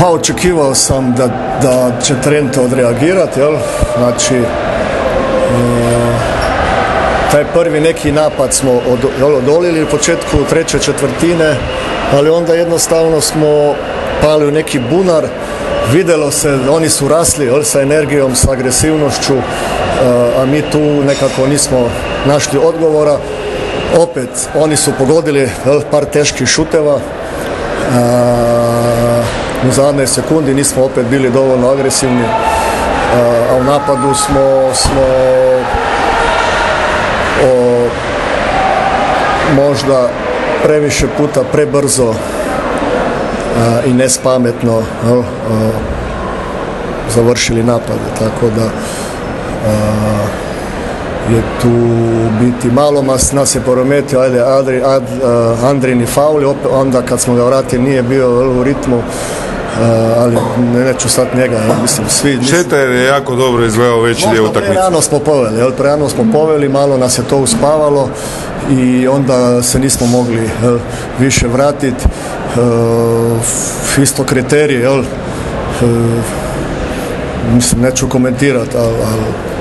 Pa očekivao sam da će Trent odreagirati, jel? Znači, taj prvi neki napad smo odolili u početku treće četvrtine, ali onda jednostavno smo pali u neki bunar. Videlo se, oni su rasli, jel, sa energijom, sa agresivnošću, a mi tu nekako nismo našli odgovora. Opet, oni su pogodili, jel, par teških šuteva. U zadnjoj sekundi nismo opet bili dovoljno agresivni, a u napadu smo možda previše puta prebrzo i nespametno završili napade, tako da je tu biti malo nas je porometio, ajde Andrini faul, onda kad smo ga vratili nije bio u ritmu, ali neću sad njega, mislim, svi... Šteta je jako dobro izgledao veći dio utakmice. Prerano smo poveli, malo nas je to uspavalo i onda se nismo mogli više vratiti. Isto kriterij, mislim, neću komentirati, ali